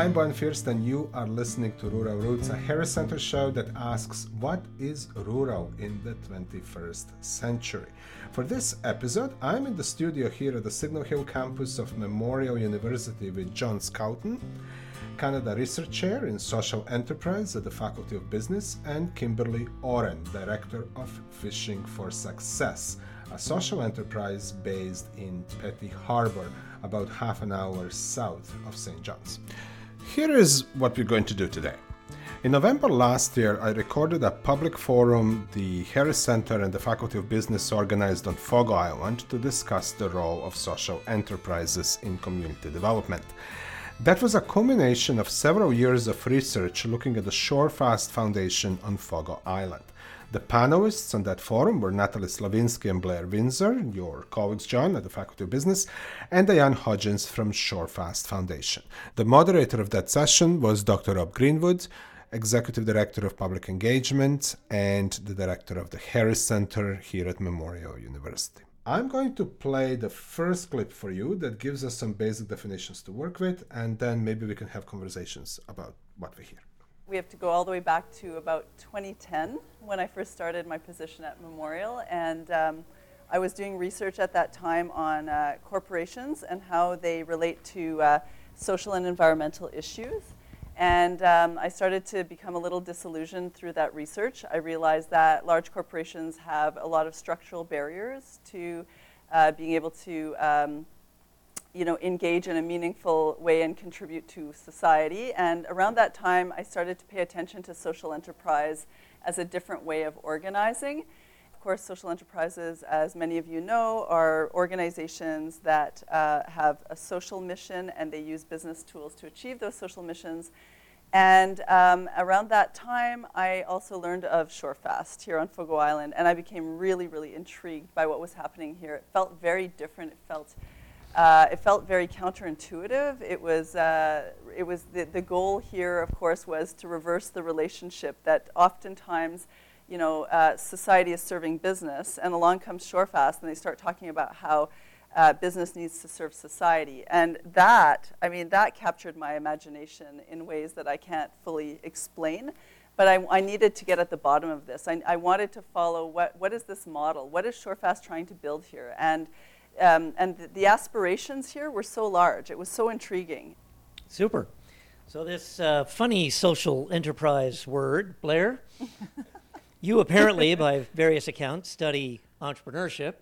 I'm Boyan Fierst, and you are listening to Rural Roots, a Harris Centre show that asks, what is rural in the 21st century? For this episode, I'm in the studio here at the Signal Hill campus of Memorial University with John Scoulton, Canada Research Chair in Social Enterprise at the Faculty of Business, and Kimberly Oren, Director of Fishing for Success, a social enterprise based in Petty Harbour, about half an hour south of St. John's. Here is what we're going to do today. In November last year, I recorded a public forum the Harris Centre and the Faculty of Business organized on Fogo Island to discuss the role of social enterprises in community development. That was a culmination of several years of research looking at the Shorefast Foundation on Fogo Island. The panelists on that forum were Natalie Slavinsky and Blair Windsor, your colleagues, John, at the Faculty of Business, and Diane Hodgins from Shorefast Foundation. The moderator of that session was Dr. Rob Greenwood, Executive Director of Public Engagement and the Director of the Harris Centre here at Memorial University. I'm going to play the first clip for you that gives us some basic definitions to work with, and then maybe we can have conversations about what we hear. We have to go all the way back to about 2010 when I first started my position at Memorial, and I was doing research at that time on corporations and how they relate to social and environmental issues. And I started to become a little disillusioned through that research. I realized that large corporations have a lot of structural barriers to being able to engage in a meaningful way and contribute to society. And around that time, I started to pay attention to social enterprise as a different way of organizing. Of course, social enterprises, as many of you know, are organizations that have a social mission, and they use business tools to achieve those social missions. And around that time, I also learned of Shorefast here on Fogo Island, and I became really, really intrigued by what was happening here. It felt very different. It felt very counterintuitive. It was the goal here, of course, was to reverse the relationship that oftentimes, society is serving business, and along comes Shorefast, and they start talking about how business needs to serve society. And that captured my imagination in ways that I can't fully explain. But I needed to get at the bottom of this. I wanted to follow what is this model? What is Shorefast trying to build here? And the aspirations here were so large. It was so intriguing. Super. So this funny social enterprise word, Blair, you apparently, by various accounts, study entrepreneurship.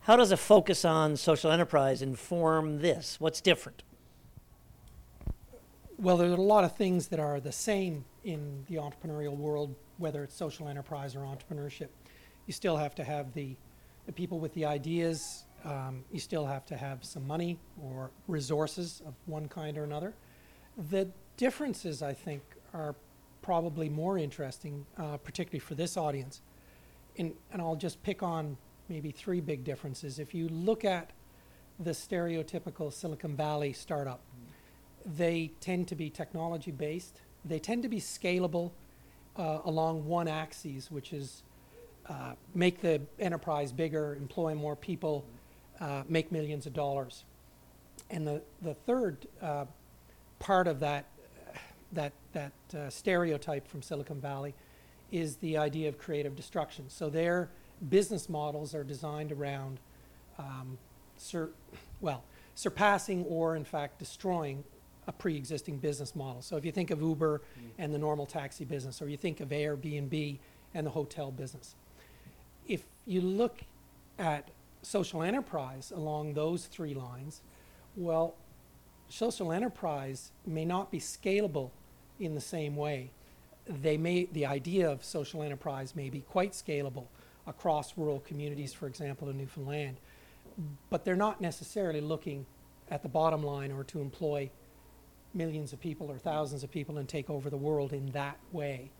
How does a focus on social enterprise inform this? What's different? Well, there are a lot of things that are the same in the entrepreneurial world, whether it's social enterprise or entrepreneurship. You still have to have the people with the ideas. You still have to have some money or resources of one kind or another. The differences, I think, are probably more interesting, particularly for this audience. And I'll just pick on maybe three big differences. If you look at the stereotypical Silicon Valley startup, they tend to be technology-based. They tend to be scalable along one axis, which is make the enterprise bigger, employ more people, make millions of dollars. And the third part of that stereotype from Silicon Valley is the idea of creative destruction. So their business models are designed around surpassing or in fact destroying a pre-existing business model. So if you think of Uber and the normal taxi business, or you think of Airbnb and the hotel business. If you look at social enterprise along those three lines, well, social enterprise may not be scalable in the same way. The idea of social enterprise may be quite scalable across rural communities, for example, in Newfoundland, but they're not necessarily looking at the bottom line or to employ millions of people or thousands of people and take over the world in that way.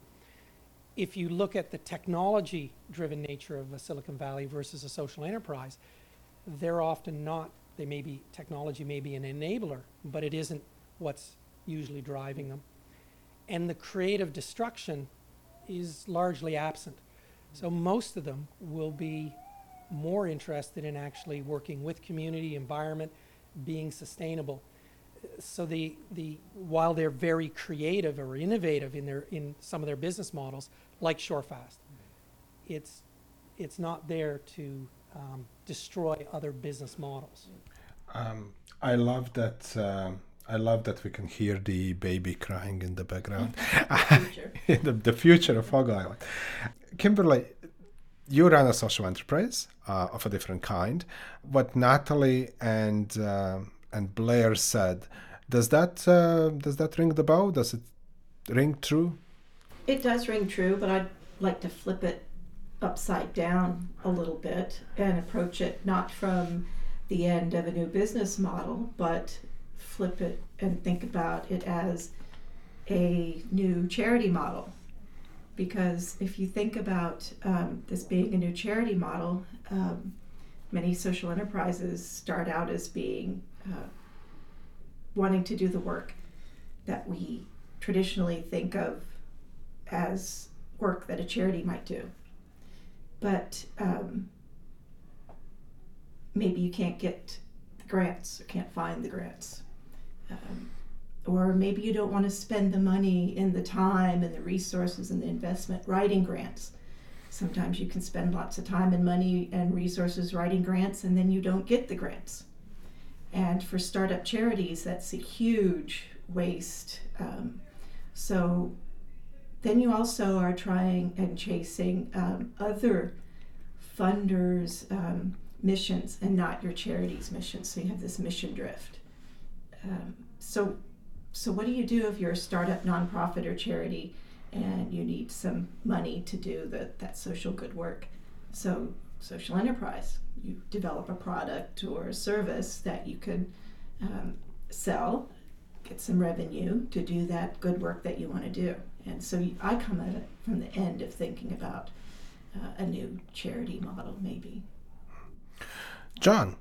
If you look at the technology-driven nature of a Silicon Valley versus a social enterprise, they're often not. Technology may be an enabler, but it isn't what's usually driving them. And the creative destruction is largely absent. So most of them will be more interested in actually working with community, environment, being sustainable. so the while they're very creative or innovative in their in some of their business models, like Shorefast, it's not there to destroy other business models. I love that. I love that we can hear the baby crying in the background. The future of Fogo Island. Kimberly, you run a social enterprise of a different kind. What Natalie and Blair said, does that ring the bell? Does it ring true? It does ring true, but I'd like to flip it upside down a little bit and approach it not from the end of a new business model, but flip it and think about it as a new charity model. Because if you think about this being a new charity model, many social enterprises start out as being wanting to do the work that we traditionally think of as work that a charity might do. But maybe you can't get the grants or can't find the grants. Or maybe you don't want to spend the money and the time and the resources and the investment writing grants. Sometimes you can spend lots of time and money and resources writing grants, and then you don't get the grants. And for startup charities, that's a huge waste. So then you also are trying and chasing other funders' missions and not your charity's mission. So you have this mission drift. So what do you do if you're a startup, nonprofit, or charity, and you need some money to do that social good work? So social enterprise, you develop a product or a service that you can sell, get some revenue to do that good work that you want to do. And so I come at it from the end of thinking about a new charity model, maybe. John,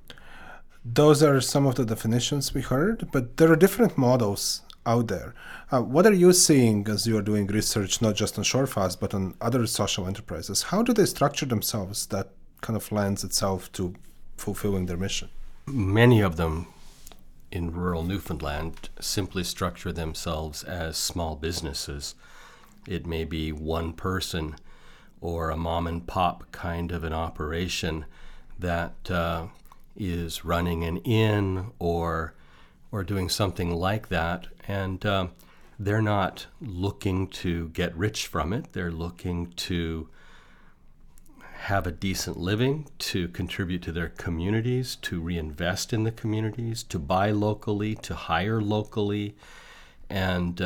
those are some of the definitions we heard, but there are different models out there. What are you seeing as you are doing research, not just on Shorefast, but on other social enterprises? How do they structure themselves that kind of lends itself to fulfilling their mission? Many of them in rural Newfoundland simply structure themselves as small businesses. It may be one person or a mom and pop kind of an operation that is running an inn or doing something like that, and they're not looking to get rich from it. They're looking to have a decent living, to contribute to their communities, to reinvest in the communities, to buy locally, to hire locally, and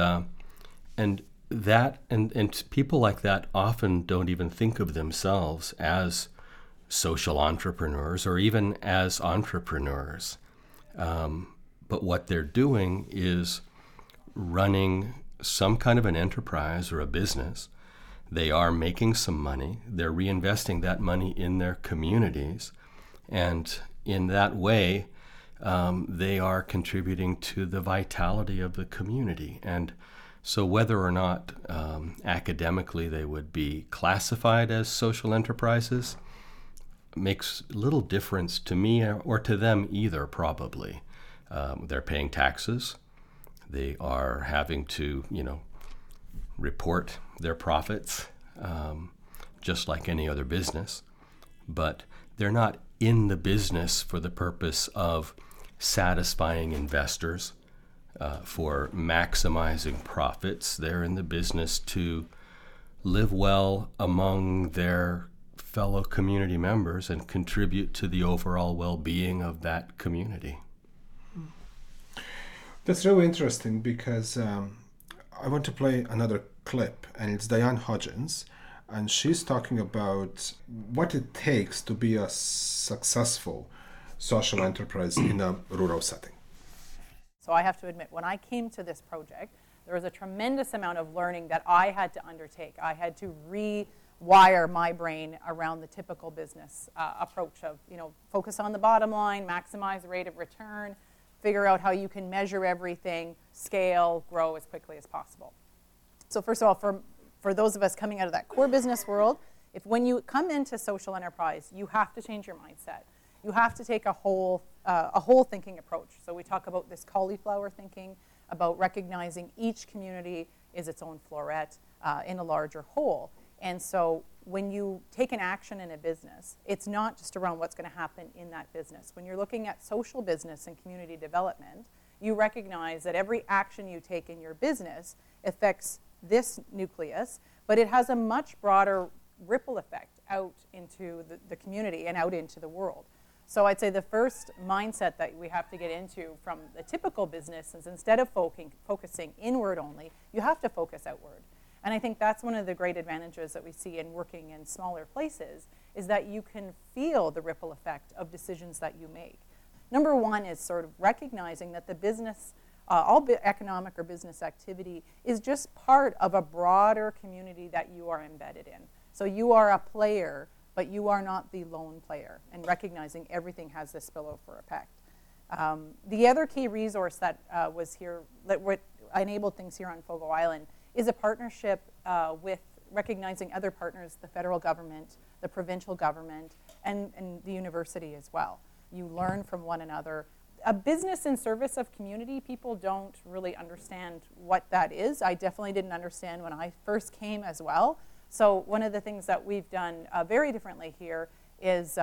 people like that often don't even think of themselves as social entrepreneurs or even as entrepreneurs. But what they're doing is running some kind of an enterprise or a business. They are making some money. They're reinvesting that money in their communities. And in that way, they are contributing to the vitality of the community. And so whether or not academically they would be classified as social enterprises makes little difference to me or to them either, probably. They're paying taxes. They are having to, report their profits, just like any other business. But they're not in the business for the purpose of satisfying investors, for maximizing profits. They're in the business to live well among their fellow community members and contribute to the overall well-being of that community. That's really interesting because I want to play another clip, and it's Diane Hodgins, and she's talking about what it takes to be a successful social enterprise in a rural setting. So I have to admit, when I came to this project, there was a tremendous amount of learning that I had to undertake. I had to rewire my brain around the typical business approach of, focus on the bottom line, maximize the rate of return, figure out how you can measure everything, scale, grow as quickly as possible. So first of all, for those of us coming out of that core business world, when you come into social enterprise, you have to change your mindset. you have to take a whole thinking approach. So we talk about this cauliflower thinking, about recognizing each community is its own floret in a larger whole. And so when you take an action in a business, it's not just around what's going to happen in that business. When you're looking at social business and community development, you recognize that every action you take in your business affects this nucleus, but it has a much broader ripple effect out into the community and out into the world. So I'd say the first mindset that we have to get into from the typical business is, instead of focusing inward only, you have to focus outward. And I think that's one of the great advantages that we see in working in smaller places, is that you can feel the ripple effect of decisions that you make. Number one is sort of recognizing that the business, economic or business activity is just part of a broader community that you are embedded in. So you are a player, but you are not the lone player, and recognizing everything has this spillover effect. The other key resource that was here, that what enabled things here on Fogo Island, is a partnership with recognizing other partners, the federal government, the provincial government, and the university as well. You learn from one another. A business in service of community, people don't really understand what that is. I definitely didn't understand when I first came as well. So one of the things that we've done very differently here is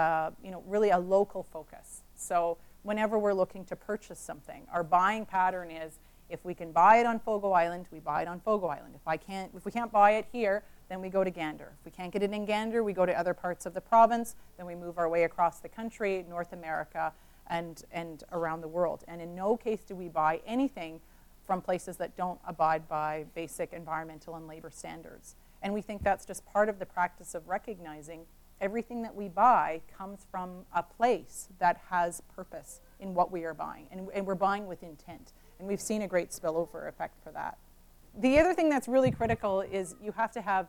really a local focus. So whenever we're looking to purchase something, our buying pattern is, if we can buy it on Fogo Island, we buy it on Fogo Island. If we can't buy it here, then we go to Gander. If we can't get it in Gander, we go to other parts of the province, then we move our way across the country, North America, and around the world. And in no case do we buy anything from places that don't abide by basic environmental and labor standards. And we think that's just part of the practice of recognizing everything that we buy comes from a place that has purpose in what we are buying. And we're buying with intent. And we've seen a great spillover effect for that. The other thing that's really critical is you have to have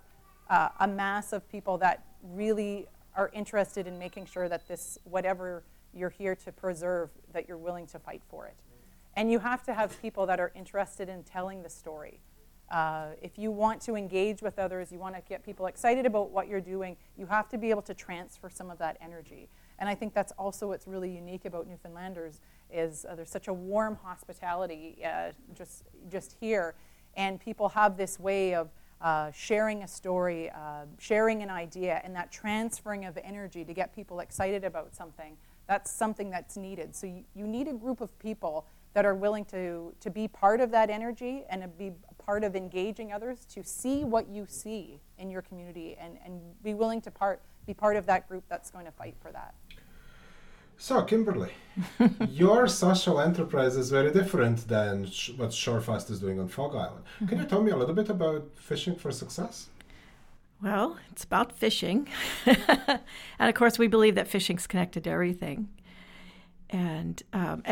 a mass of people that really are interested in making sure that this, whatever you're here to preserve, that you're willing to fight for it. And you have to have people that are interested in telling the story. If you want to engage with others, you want to get people excited about what you're doing, you have to be able to transfer some of that energy. And I think that's also what's really unique about Newfoundlanders, is there's such a warm hospitality just here. And people have this way of sharing a story, sharing an idea, and that transferring of energy to get people excited about something. That's something that's needed. So you need a group of people that are willing to be part of that energy and be part of engaging others to see what you see in your community and be willing to be part of that group that's going to fight for that. So, Kimberly, your social enterprise is very different than what Shorefast is doing on Fogo Island. Mm-hmm. Can you tell me a little bit about Fishing for Success? Well, it's about fishing. And of course, we believe that fishing's connected to everything. And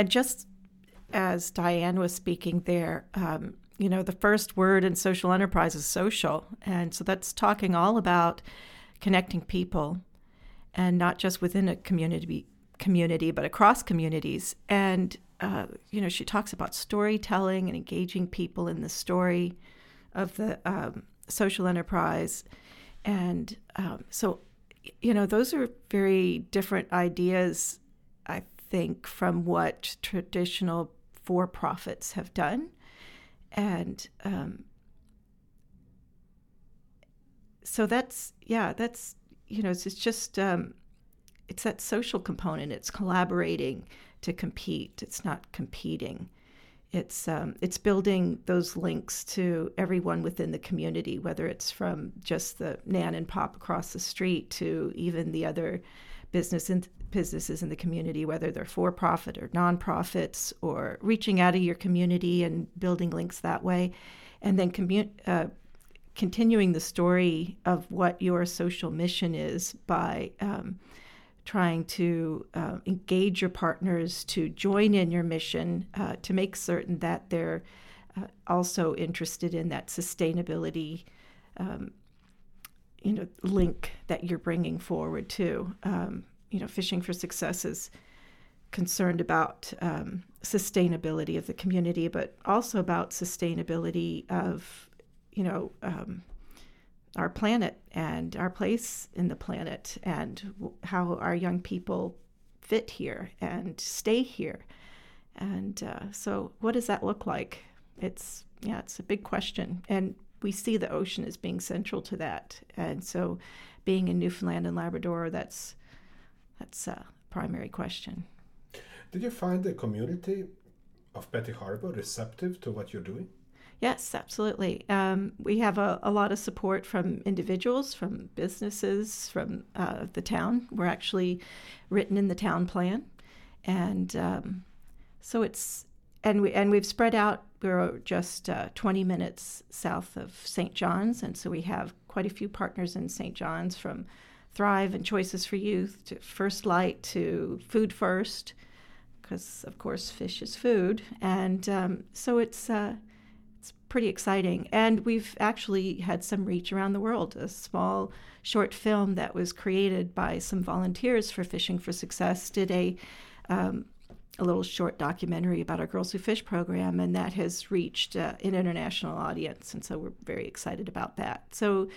just as Diane was speaking there, the first word in social enterprise is social. And so that's talking all about connecting people, and not just within a community, but across communities. And, she talks about storytelling and engaging people in the story of the social enterprise. And so those are very different ideas, I think, from what traditional for-profits have done. And so it's that social component. It's collaborating to compete. It's not competing. It's building those links to everyone within the community, whether it's from just the nan and pop across the street to even the other businesses in the community, whether they're for-profit or non-profits, or reaching out of your community and building links that way. And then continuing the story of what your social mission is by trying to engage your partners to join in your mission, to make certain that they're also interested in that sustainability link that you're bringing forward too. Fishing for Success is concerned about sustainability of the community, but also about sustainability of our planet and our place in the planet, and how our young people fit here and stay here. And so what does that look like? It's a big question. And we see the ocean as being central to that. And so being in Newfoundland and Labrador, that's a primary question. Did you find the community of Petty Harbour receptive to what you're doing? Yes, absolutely. We have a lot of support from individuals, from businesses, from the town. We're actually written in the town plan. And we've spread out. We're just 20 minutes south of St. John's, and so we have quite a few partners in St. John's, from Thrive and Choices for Youth to First Light to Food First, because of course fish is food, and so it's pretty exciting. And we've actually had some reach around the world. A small short film that was created by some volunteers for Fishing for Success did a little short documentary about our Girls Who Fish program, and that has reached an international audience, and so we're very excited about that. So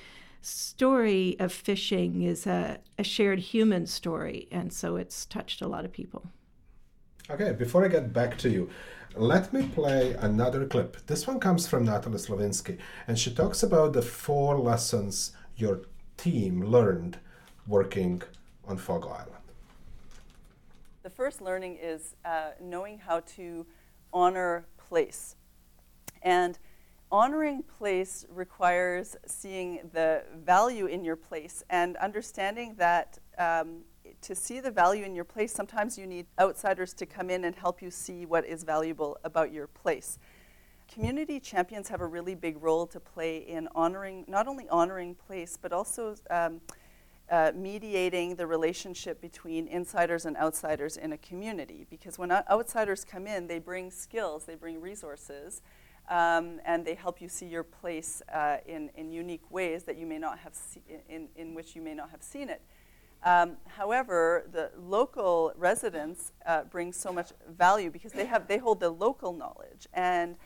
story of fishing is a shared human story, and so it's touched a lot of people. Okay, before I get back to you, let me play another clip. This one comes from Natalie Slavinsky, and she talks about the 4 lessons your team learned working on Fogo Island. The first learning is knowing how to honor place. And honoring place requires seeing the value in your place and understanding that to see the value in your place, sometimes you need outsiders to come in and help you see what is valuable about your place. Community champions have a really big role to play in honoring, not only honoring place, but also mediating the relationship between insiders and outsiders in a community, because when outsiders come in, they bring skills, they bring resources, and they help you see your place in unique ways that you may not have in which you may not have seen it. However, the local residents bring so much value because they hold the local knowledge, and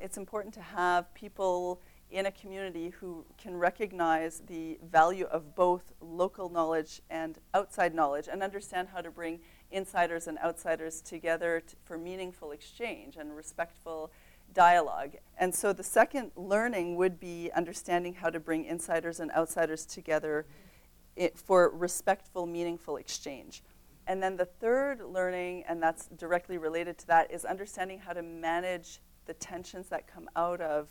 it's important to have people in a community who can recognize the value of both local knowledge and outside knowledge and understand how to bring insiders and outsiders together for meaningful exchange and respectful dialogue. And so the second learning would be understanding how to bring insiders and outsiders together for respectful, meaningful exchange. And then the third learning, and that's directly related to that, is understanding how to manage the tensions that come out of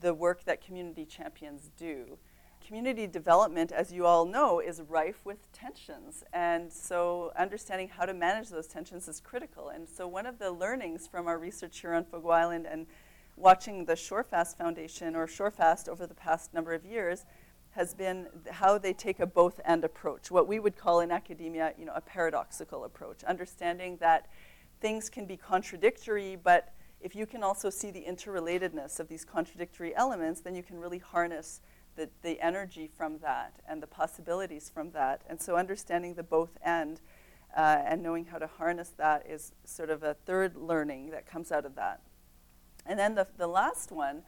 the work that community champions do. Community development, as you all know, is rife with tensions, and so understanding how to manage those tensions is critical. And so one of the learnings from our research here on Fogo Island and watching the Shorefast Foundation, or Shorefast, over the past number of years has been how they take a both-and approach, what we would call in academia, a paradoxical approach, understanding that things can be contradictory, but if you can also see the interrelatedness of these contradictory elements, then you can really harness the energy from that and the possibilities from that. And so understanding the both and knowing how to harness that is sort of a third learning that comes out of that. And then the last one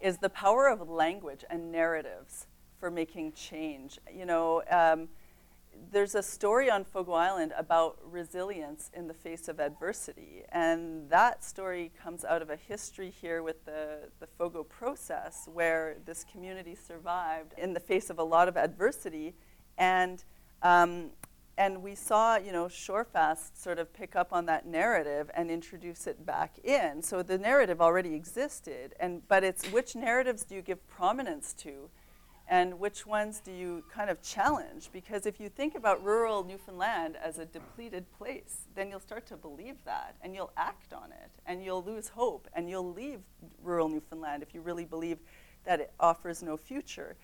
is the power of language and narratives for making change. There's a story on Fogo Island about resilience in the face of adversity, and that story comes out of a history here with the Fogo process, where this community survived in the face of a lot of adversity, and we saw Shorefast sort of pick up on that narrative and introduce it back in. So the narrative already existed, but it's which narratives do you give prominence to? And which ones do you kind of challenge? Because if you think about rural Newfoundland as a depleted place, then you'll start to believe that, and you'll act on it, and you'll lose hope, and you'll leave rural Newfoundland if you really believe that it offers no future.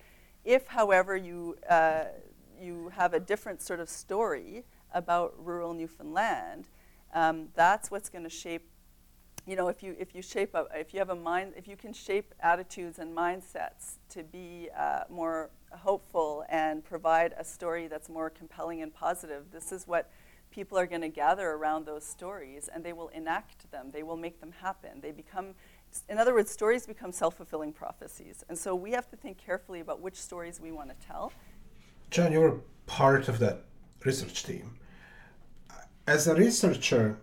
If, however, you have a different sort of story about rural Newfoundland, that's what's going to shape. If you can shape attitudes and mindsets to be more hopeful and provide a story that's more compelling and positive, this is what people are going to gather around those stories, and they will enact them. They will make them happen. They become, in other words, stories become self-fulfilling prophecies. And so we have to think carefully about which stories we want to tell. John, you were part of that research team. As a researcher,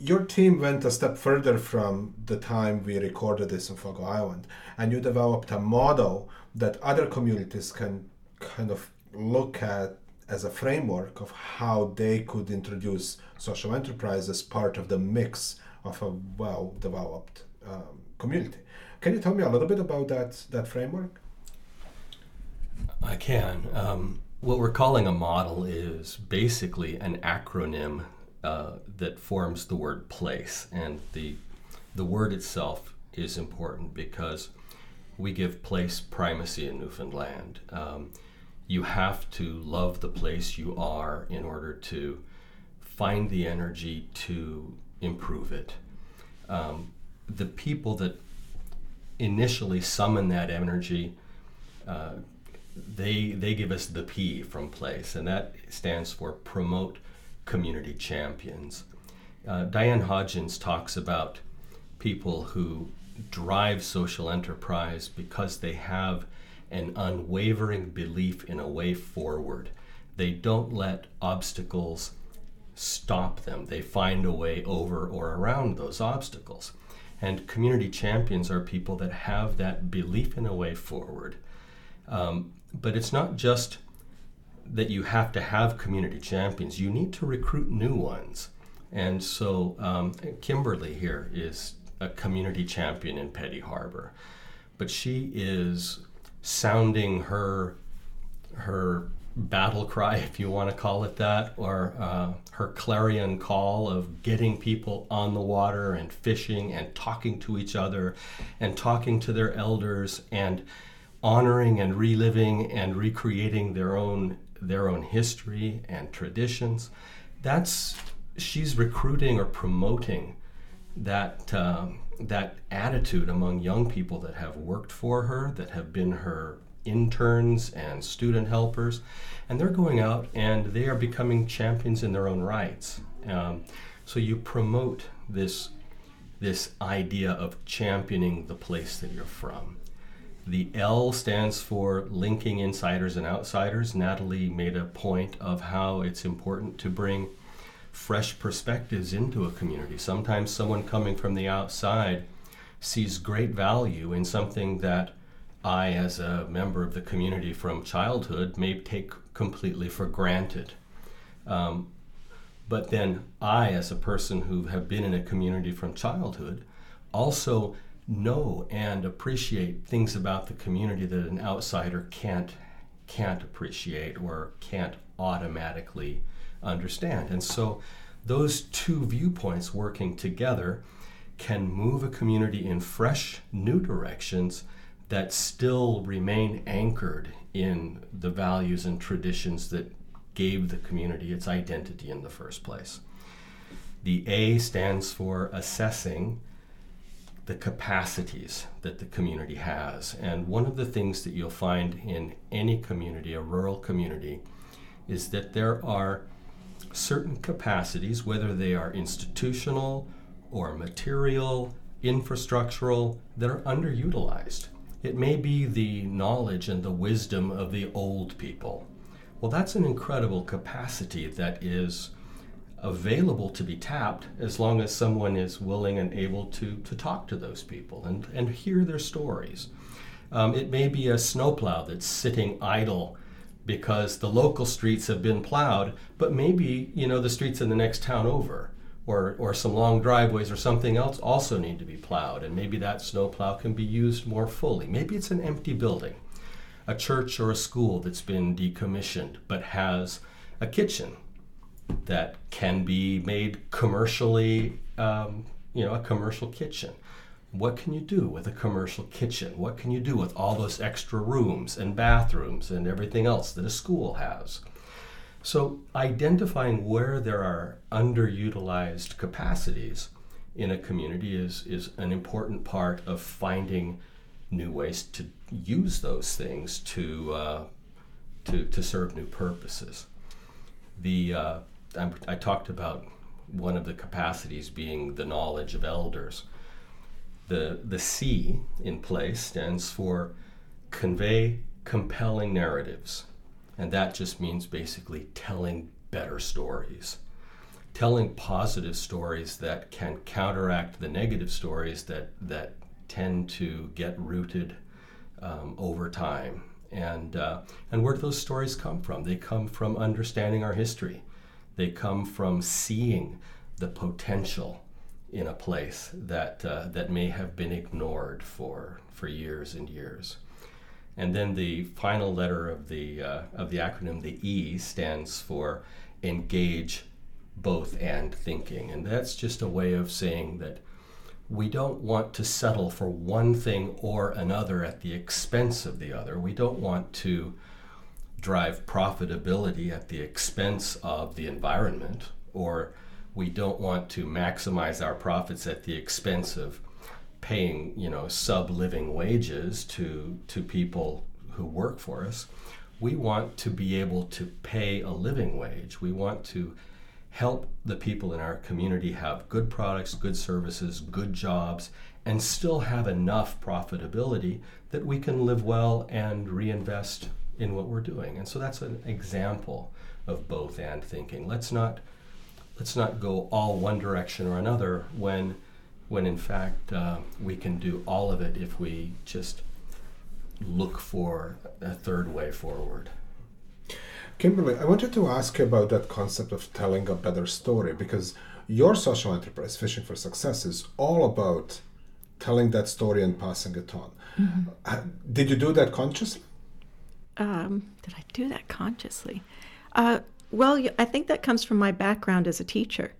your team went a step further from the time we recorded this in Fogo Island, and you developed a model that other communities can kind of look at as a framework of how they could introduce social enterprise as part of the mix of a well-developed community. Can you tell me a little bit about that framework? I can. What we're calling a model is basically an acronym that forms the word place, and the word itself is important because we give place primacy in Newfoundland. You have to love the place you are in order to find the energy to improve it. The people that initially summon that energy, they give us the P from place, and that stands for promote community champions. Diane Hodgins talks about people who drive social enterprise because they have an unwavering belief in a way forward. They don't let obstacles stop them. They find a way over or around those obstacles. And community champions are people that have that belief in a way forward. But it's not just that you have to have community champions. You need to recruit new ones. And so Kimberly here is a community champion in Petty Harbour, but she is sounding her battle cry, if you want to call it that, or her clarion call of getting people on the water and fishing and talking to each other and talking to their elders and honoring and reliving and recreating their own history and traditions. She's recruiting or promoting that attitude among young people that have worked for her, that have been her interns and student helpers, and they're going out and they are becoming champions in their own rights. So you promote this idea of championing the place that you're from. The L stands for linking insiders and outsiders. Natalie made a point of how it's important to bring fresh perspectives into a community. Sometimes someone coming from the outside sees great value in something that I, as a member of the community from childhood, may take completely for granted. But then I, as a person who have been in a community from childhood, also know and appreciate things about the community that an outsider can't appreciate or can't automatically understand. And so those two viewpoints working together can move a community in fresh new directions that still remain anchored in the values and traditions that gave the community its identity in the first place. The A stands for assessing the capacities that the community has. And one of the things that you'll find in any community, a rural community, is that there are certain capacities, whether they are institutional or material, infrastructural, that are underutilized. It may be the knowledge and the wisdom of the old people. Well, that's an incredible capacity that is available to be tapped as long as someone is willing and able to talk to those people and hear their stories. It may be a snowplow that's sitting idle because the local streets have been plowed, but maybe the streets in the next town over or some long driveways or something else also need to be plowed, and maybe that snowplow can be used more fully. Maybe it's an empty building, a church or a school that's been decommissioned but has a kitchen that can be made commercially, a commercial kitchen. What can you do with a commercial kitchen? What can you do with all those extra rooms and bathrooms and everything else that a school has? So identifying where there are underutilized capacities in a community is an important part of finding new ways to use those things to serve new purposes. I talked about one of the capacities being the knowledge of elders. The C in place stands for convey compelling narratives, and that just means basically telling better stories. telling positive stories that can counteract the negative stories that tend to get rooted over time. And where do those stories come from? They come from understanding our history. They come from seeing the potential in a place that may have been ignored for years and years. And then the final letter of the acronym, the E, stands for engage both and thinking. And that's just a way of saying that we don't want to settle for one thing or another at the expense of the other. We don't want to drive profitability at the expense of the environment, or we don't want to maximize our profits at the expense of paying, sub-living wages to people who work for us. We want to be able to pay a living wage. We want to help the people in our community have good products, good services, good jobs, and still have enough profitability that we can live well and reinvest in what we're doing. And so that's an example of both and thinking. Let's not go all one direction or another when in fact we can do all of it if we just look for a third way forward. Kimberly, I wanted to ask you about that concept of telling a better story, because your social enterprise, Fishing for Success, is all about telling that story and passing it on. Mm-hmm. Did you do that consciously? Did I do that consciously? Well, I think that comes from my background as a teacher.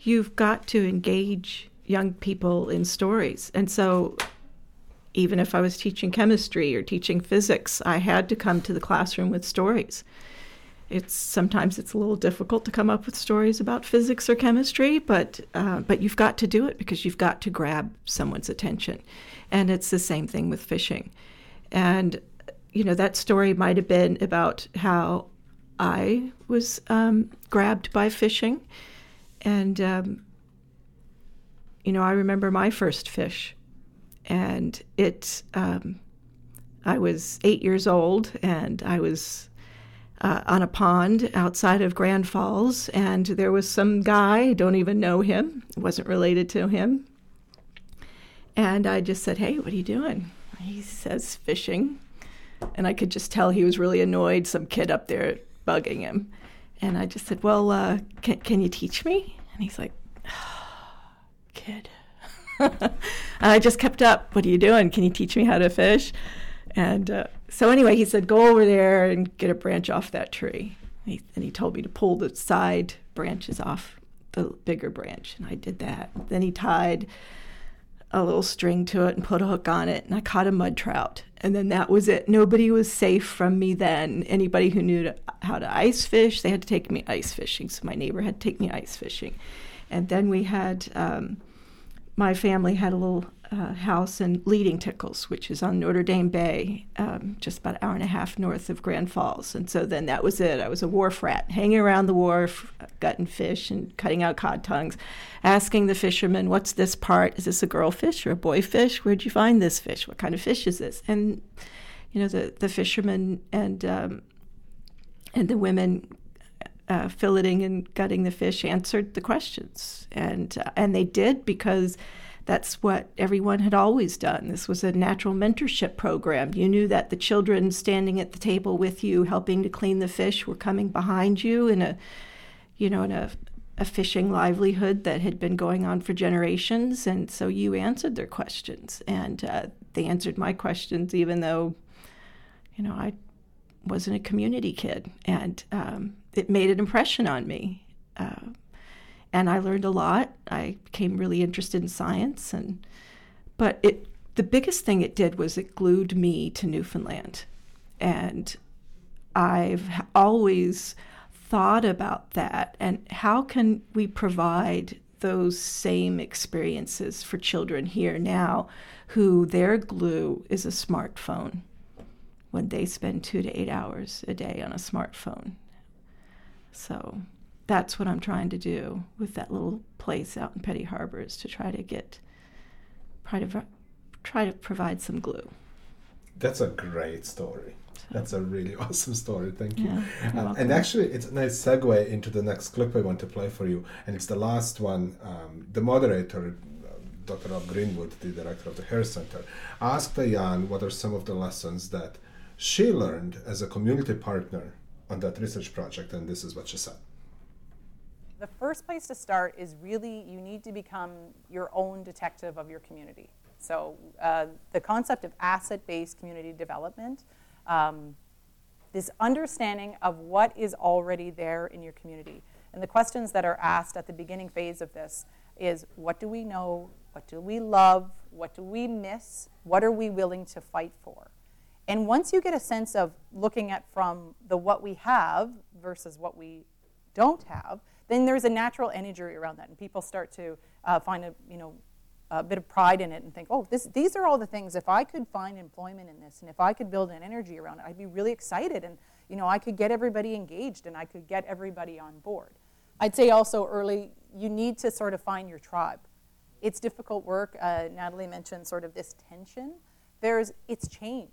You've got to engage young people in stories. And so even if I was teaching chemistry or teaching physics, I had to come to the classroom with stories. Sometimes it's a little difficult to come up with stories about physics or chemistry, but you've got to do it because you've got to grab someone's attention. And it's the same thing with fishing. And, that story might have been about how I was grabbed by fishing. And, I remember my first fish. And I was 8 years old, and I was on a pond outside of Grand Falls, and there was some guy, I don't even know him, wasn't related to him. And I just said, "Hey, what are you doing?" He says, "Fishing." And I could just tell he was really annoyed, some kid up there bugging him. And I just said, "Well, can you teach me?" And he's like, "Kid." And I just kept up, "What are you doing? Can you teach me how to fish?" And so anyway, he said, "Go over there and get a branch off that tree." And he told me to pull the side branches off the bigger branch, and I did that. Then he tied a little string to it and put a hook on it, and I caught a mud trout. And then that was it. Nobody was safe from me then. Anybody who knew how to ice fish, they had to take me ice fishing. So my neighbor had to take me ice fishing. And then we had... my family had a little house in Leading Tickles, which is on Notre Dame Bay, just about an hour and a half north of Grand Falls. And so then that was it. I was a wharf rat, hanging around the wharf, gutting fish and cutting out cod tongues, asking the fishermen, "What's this part? Is this a girl fish or a boy fish? Where'd you find this fish? What kind of fish is this?" And, the fishermen and the women filleting and gutting the fish answered the questions, and they did, because that's what everyone had always done. This was a natural mentorship program. You knew that the children standing at the table with you, helping to clean the fish, were coming behind you in a fishing livelihood that had been going on for generations, and so you answered their questions, and they answered my questions, even though I wasn't a community kid, and it made an impression on me. And I learned a lot. I became really interested in science. But the biggest thing it did was it glued me to Newfoundland. And I've always thought about that, and how can we provide those same experiences for children here now, who their glue is a smartphone, when they spend 2 to 8 hours a day on a smartphone. So that's what I'm trying to do with that little place out in Petty Harbour, is to try to provide some glue. That's a great story. That's a really awesome story. Thank you. Yeah, and actually, it's a nice segue into the next clip I want to play for you. And it's the last one. The moderator, Dr. Rob Greenwood, the director of the Harris Centre, asked Diane what are some of the lessons that she learned as a community partner on that research project. And this is what she said. The first place to start is really you need to become your own detective of your community. So the concept of asset-based community development, this understanding of what is already there in your community. And the questions that are asked at the beginning phase of this is, what do we know? What do we love? What do we miss? What are we willing to fight for? And once you get a sense of looking at from the what we have versus what we don't have, then there's a natural energy around that, and people start to find a bit of pride in it and think, oh, these are all the things, if I could find employment in this, and if I could build an energy around it, I'd be really excited, and I could get everybody engaged, and I could get everybody on board. I'd say also early, you need to sort of find your tribe. It's difficult work. Natalie mentioned sort of this tension. It's change.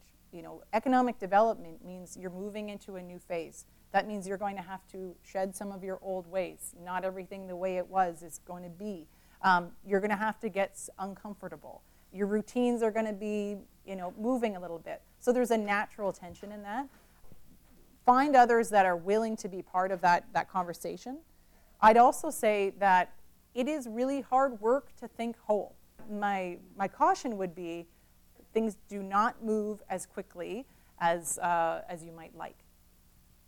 Economic development means you're moving into a new phase. That means you're going to have to shed some of your old ways. Not everything the way it was is going to be. You're going to have to get uncomfortable. Your routines are going to be, moving a little bit. So there's a natural tension in that. Find others that are willing to be part of that conversation. I'd also say that it is really hard work to think whole. My caution would be things do not move as quickly as you might like.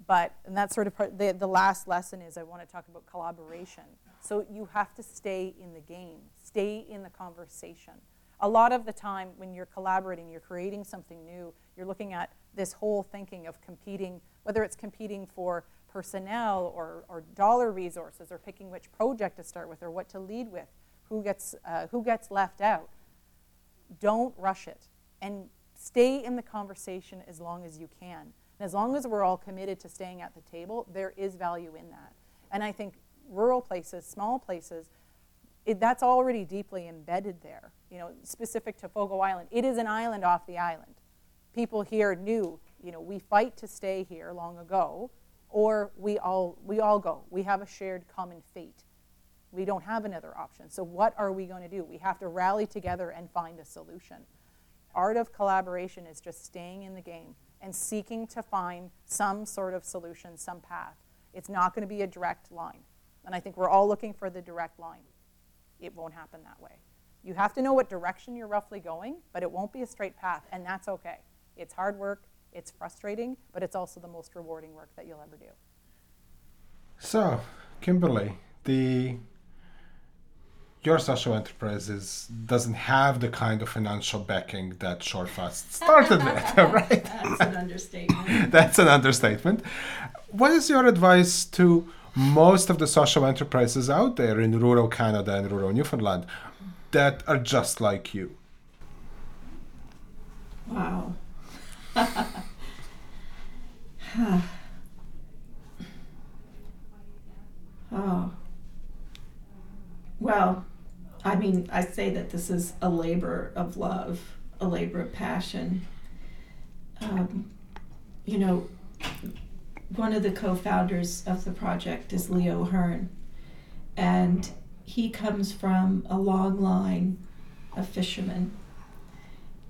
But, and that's sort of part, the last lesson is I want to talk about collaboration. So you have to stay in the game, stay in the conversation. A lot of the time when you're collaborating, you're creating something new, you're looking at this whole thinking of competing, whether it's competing for personnel or dollar resources or picking which project to start with or what to lead with, who gets left out. Don't rush it and stay in the conversation as long as you can. And as long as we're all committed to staying at the table, there is value in that. And I think rural places, small places, that's already deeply embedded there. Specific to Fogo Island, it is an island off the island. People here knew, we fight to stay here long ago, or we all go. We have a shared common fate. We don't have another option. So what are we going to do? We have to rally together and find a solution. Art of collaboration is just staying in the game and seeking to find some sort of solution, some path. It's not going to be a direct line. And I think we're all looking for the direct line. It won't happen that way. You have to know what direction you're roughly going, but it won't be a straight path, and that's okay. It's hard work, it's frustrating, but it's also the most rewarding work that you'll ever do. So, Kimberly, your social enterprise doesn't have the kind of financial backing that Shorefast started with, right? That's an understatement. That's an understatement. What is your advice to most of the social enterprises out there in rural Canada and rural Newfoundland that are just like you? Wow. Oh. Well, I say that this is a labor of love, a labor of passion. One of the co-founders of the project is Leo Hearn, and he comes from a long line of fishermen.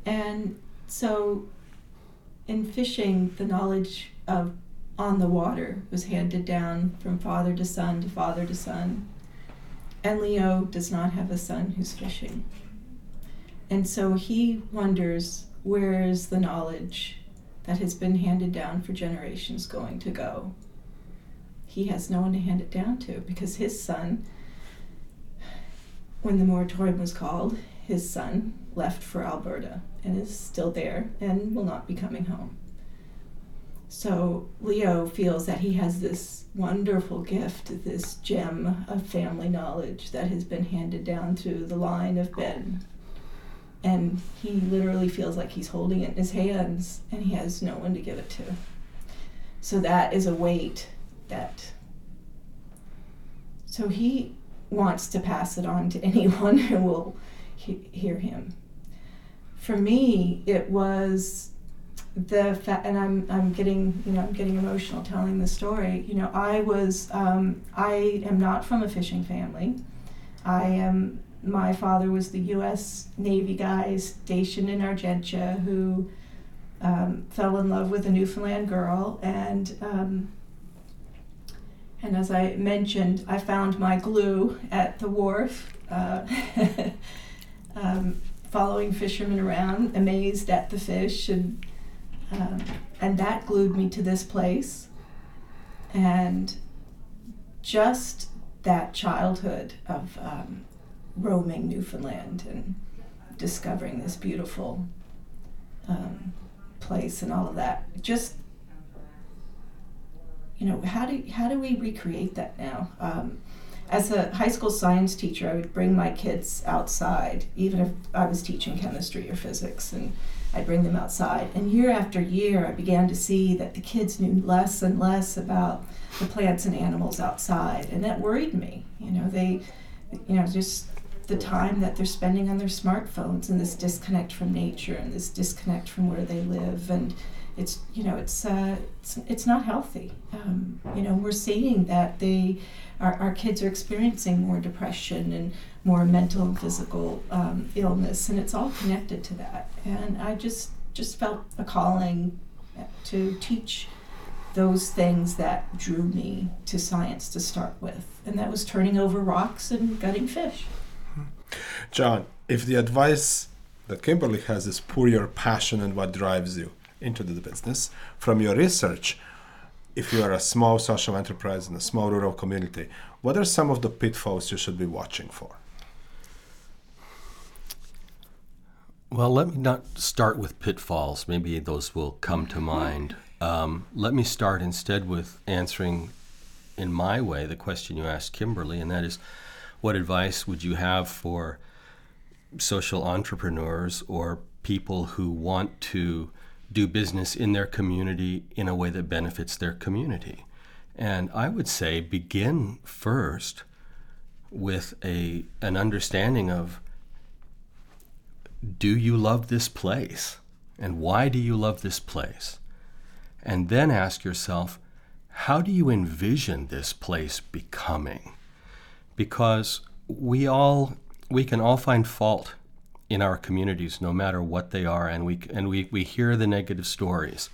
And so in fishing, the knowledge of on the water was handed down from father to son to father to son. And Leo does not have a son who's fishing. And so he wonders, where is the knowledge that has been handed down for generations going to go? He has no one to hand it down to, because his son, when the moratorium was called, his son left for Alberta and is still there and will not be coming home. So Leo feels that he has this wonderful gift, this gem of family knowledge that has been handed down through the line of Ben. And he literally feels like he's holding it in his hands, and he has no one to give it to. So that is a weight that... So he wants to pass it on to anyone who will hear him. For me, it was I'm getting emotional telling the story. You know, I am not from a fishing family. My father was the U.S. Navy guy stationed in Argentia who fell in love with a Newfoundland girl, and as I mentioned, I found my glue at the wharf, following fishermen around, amazed at the fish, and that glued me to this place. And just that childhood of roaming Newfoundland and discovering this beautiful place and all of that. Just, you know, how do we recreate that now? As a high school science teacher, I would bring my kids outside, even if I was teaching chemistry or physics, and I'd bring them outside. And year after year, I began to see that the kids knew less and less about the plants and animals outside, and that worried me. You know, just the time that they're spending on their smartphones and this disconnect from nature and this disconnect from where they live, and it's not healthy. We're seeing that our kids are experiencing more depression and more mental and physical illness, and it's all connected to that. And I just felt a calling to teach those things that drew me to science to start with, and that was turning over rocks and gutting fish. John, if the advice that Kimberly has is pour your passion and what drives you into the business, from your research, if you are a small social enterprise in a small rural community, what are some of the pitfalls you should be watching for? Well, let me not start with pitfalls. Maybe those will come to mind. Let me start instead with answering in my way the question you asked Kimberly, and that is, what advice would you have for social entrepreneurs or people who want to do business in their community in a way that benefits their community? And I would say begin first with an understanding of, do you love this place? And why do you love this place? And then ask yourself, how do you envision this place becoming? Because we can all find fault in our communities, no matter what they are, and we hear the negative stories.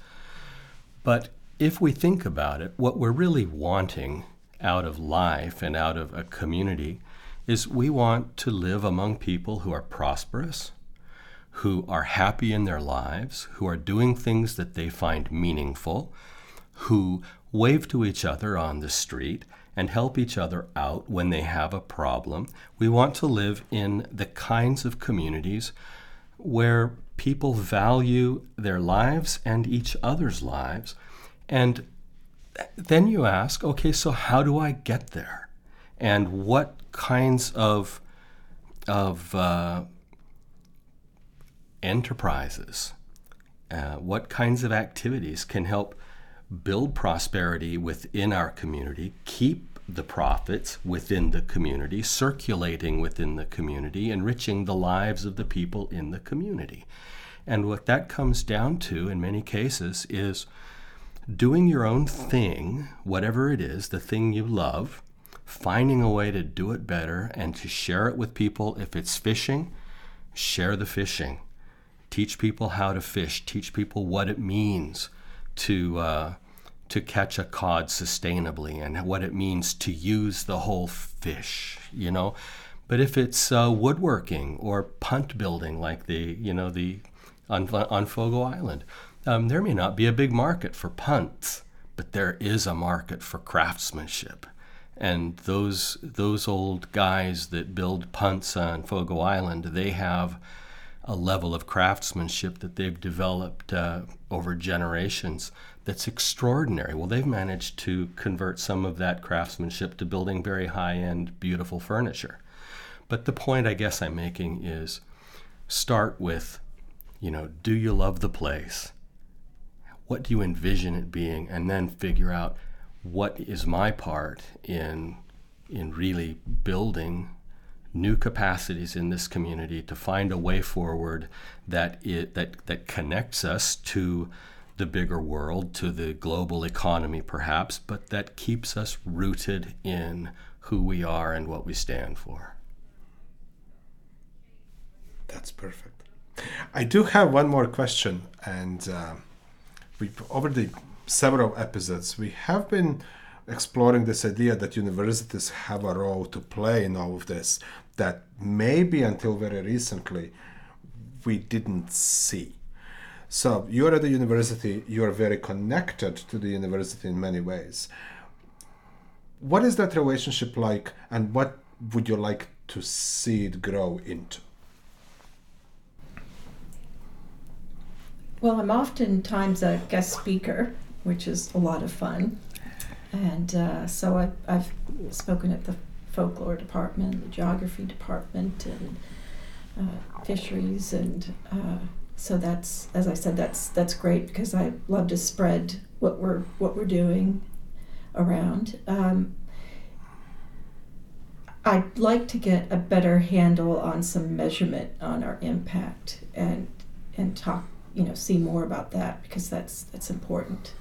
But if we think about it, what we're really wanting out of life and out of a community is we want to live among people who are prosperous, who are happy in their lives, who are doing things that they find meaningful, who wave to each other on the street and help each other out when they have a problem. We want to live in the kinds of communities where people value their lives and each other's lives. And then you ask, okay, so how do I get there? And what kinds of enterprises, what kinds of activities can help build prosperity within our community, keep the profits within the community, circulating within the community, enriching the lives of the people in the community. And what that comes down to in many cases is doing your own thing, whatever it is, the thing you love, finding a way to do it better and to share it with people. If it's fishing, share the fishing. Teach people how to fish, teach people what it means to catch a cod sustainably and what it means to use the whole fish, you know. But if it's woodworking or punt building, like on Fogo Island, there may not be a big market for punts, but there is a market for craftsmanship. And those old guys that build punts on Fogo Island, they have a level of craftsmanship that they've developed over generations that's extraordinary. Well, they've managed to convert some of that craftsmanship to building very high-end, beautiful furniture. But the point I guess I'm making is, start with, do you love the place? What do you envision it being? And then figure out, what is my part in really building new capacities in this community to find a way forward that connects us to the bigger world, to the global economy perhaps, but that keeps us rooted in who we are and what we stand for. That's perfect. I do have one more question, and over the several episodes, we have been exploring this idea that universities have a role to play in all of this that maybe until very recently we didn't see. So you're at the university, you're very connected to the university in many ways. What is that relationship like, and what would you like to see it grow into? Well, I'm oftentimes a guest speaker, which is a lot of fun. And so I've spoken at the folklore department, the geography department, and fisheries. And so that's, as I said, that's great because I love to spread what we're doing around. I'd like to get a better handle on some measurement on our impact and talk, see more about that, because that's important,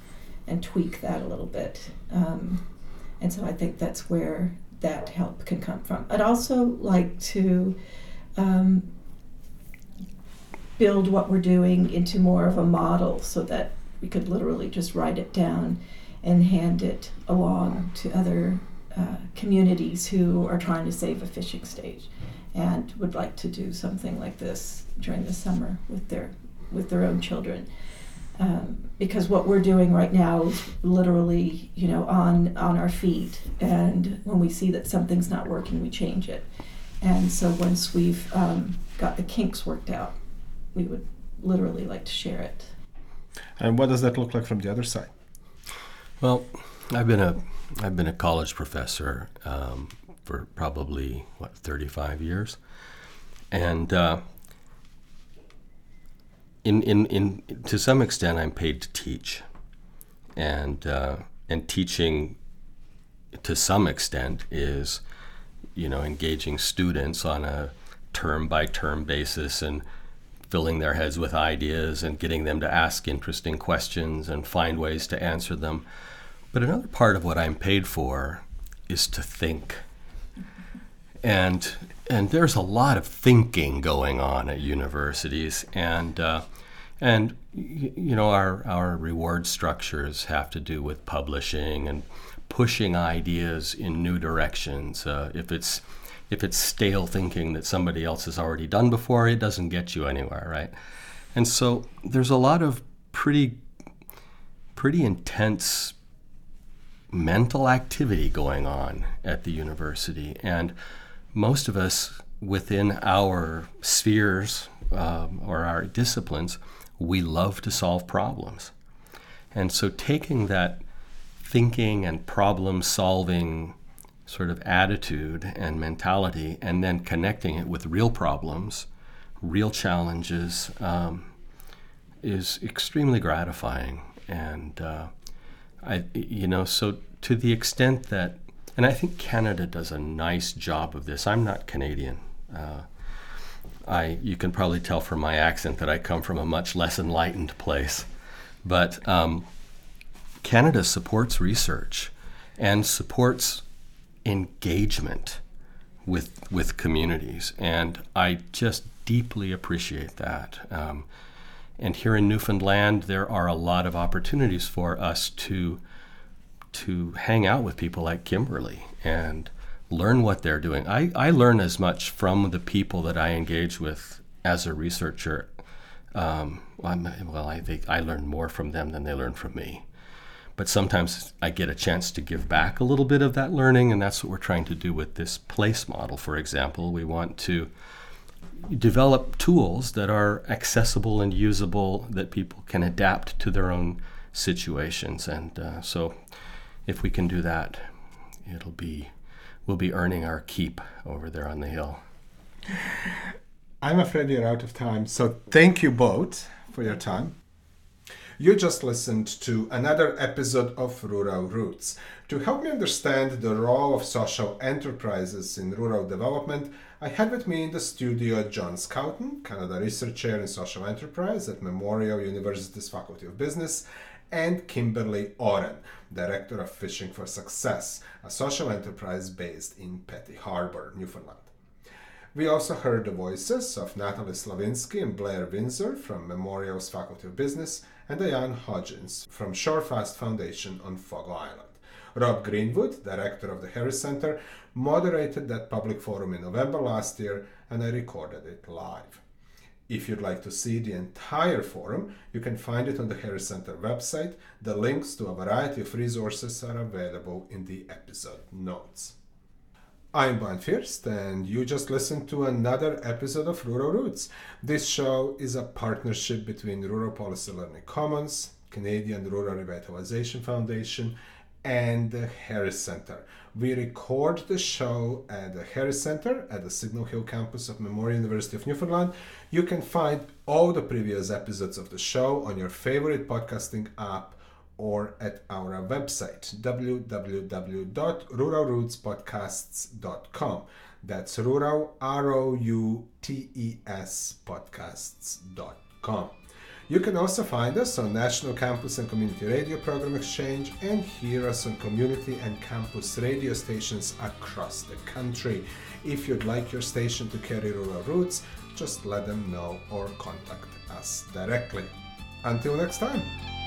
and tweak that a little bit. And so I think that's where that help can come from. I'd also like to build what we're doing into more of a model so that we could literally just write it down and hand it along to other communities who are trying to save a fishing stage and would like to do something like this during the summer with their own children, because what we're doing right now is literally, on our feet. And when we see that something's not working, we change it. And so once we've got the kinks worked out, we would literally like to share it. And what does that look like from the other side? Well, I've been a college professor for probably 35 years, and. In to some extent, I'm paid to teach, and teaching, to some extent, is, engaging students on a term by term basis and filling their heads with ideas and getting them to ask interesting questions and find ways to answer them. But another part of what I'm paid for is to think, and there's a lot of thinking going on at universities, and our reward structures have to do with publishing and pushing ideas in new directions. If it's stale thinking that somebody else has already done before, it doesn't get you anywhere, right? And so there's a lot of pretty intense mental activity going on at the university, and most of us within our spheres or our disciplines, we love to solve problems. And so taking that thinking and problem solving sort of attitude and mentality and then connecting it with real problems, real challenges, is extremely gratifying. And so to the extent that, and I think Canada does a nice job of this. I'm not Canadian. You can probably tell from my accent that I come from a much less enlightened place. But Canada supports research and supports engagement with communities. And I just deeply appreciate that. And here in Newfoundland, there are a lot of opportunities for us to hang out with people like Kimberly and learn what they're doing. I learn as much from the people that I engage with as a researcher. I think I learn more from them than they learn from me. But sometimes I get a chance to give back a little bit of that learning, and that's what we're trying to do with this place model, for example. We want to develop tools that are accessible and usable, that people can adapt to their own situations. And so if we can do that, we'll be earning our keep over there on the hill. I'm afraid we're out of time, so thank you both for your time. You just listened to another episode of Rural Roots. To help me understand the role of social enterprises in rural development, I had with me in the studio John Scoulton, Canada Research Chair in Social Enterprise at Memorial University's Faculty of Business, and Kimberly Oren, Director of Fishing for Success, a social enterprise based in Petty Harbour, Newfoundland. We also heard the voices of Natalie Slavinsky and Blair Windsor from Memorial's Faculty of Business and Diane Hodgins from Shorefast Foundation on Fogo Island. Rob Greenwood, Director of the Harris Centre, moderated that public forum in November last year, and I recorded it live. If you'd like to see the entire forum, you can find it on the Harris Centre website. The links to a variety of resources are available in the episode notes. I'm Boyan Fierst, and you just listened to another episode of Rural Roots. This show is a partnership between Rural Policy Learning Commons, Canadian Rural Revitalization Foundation, and the Harris Centre. We record the show at the Harris Centre at the Signal Hill campus of Memorial University of Newfoundland. You can find all the previous episodes of the show on your favorite podcasting app or at our website, www.ruralrootspodcasts.com. That's rural, R-O-U-T-E-S, podcasts.com. You can also find us on National Campus and Community Radio Program Exchange and hear us on community and campus radio stations across the country. If you'd like your station to carry Rural Roots, just let them know or contact us directly. Until next time.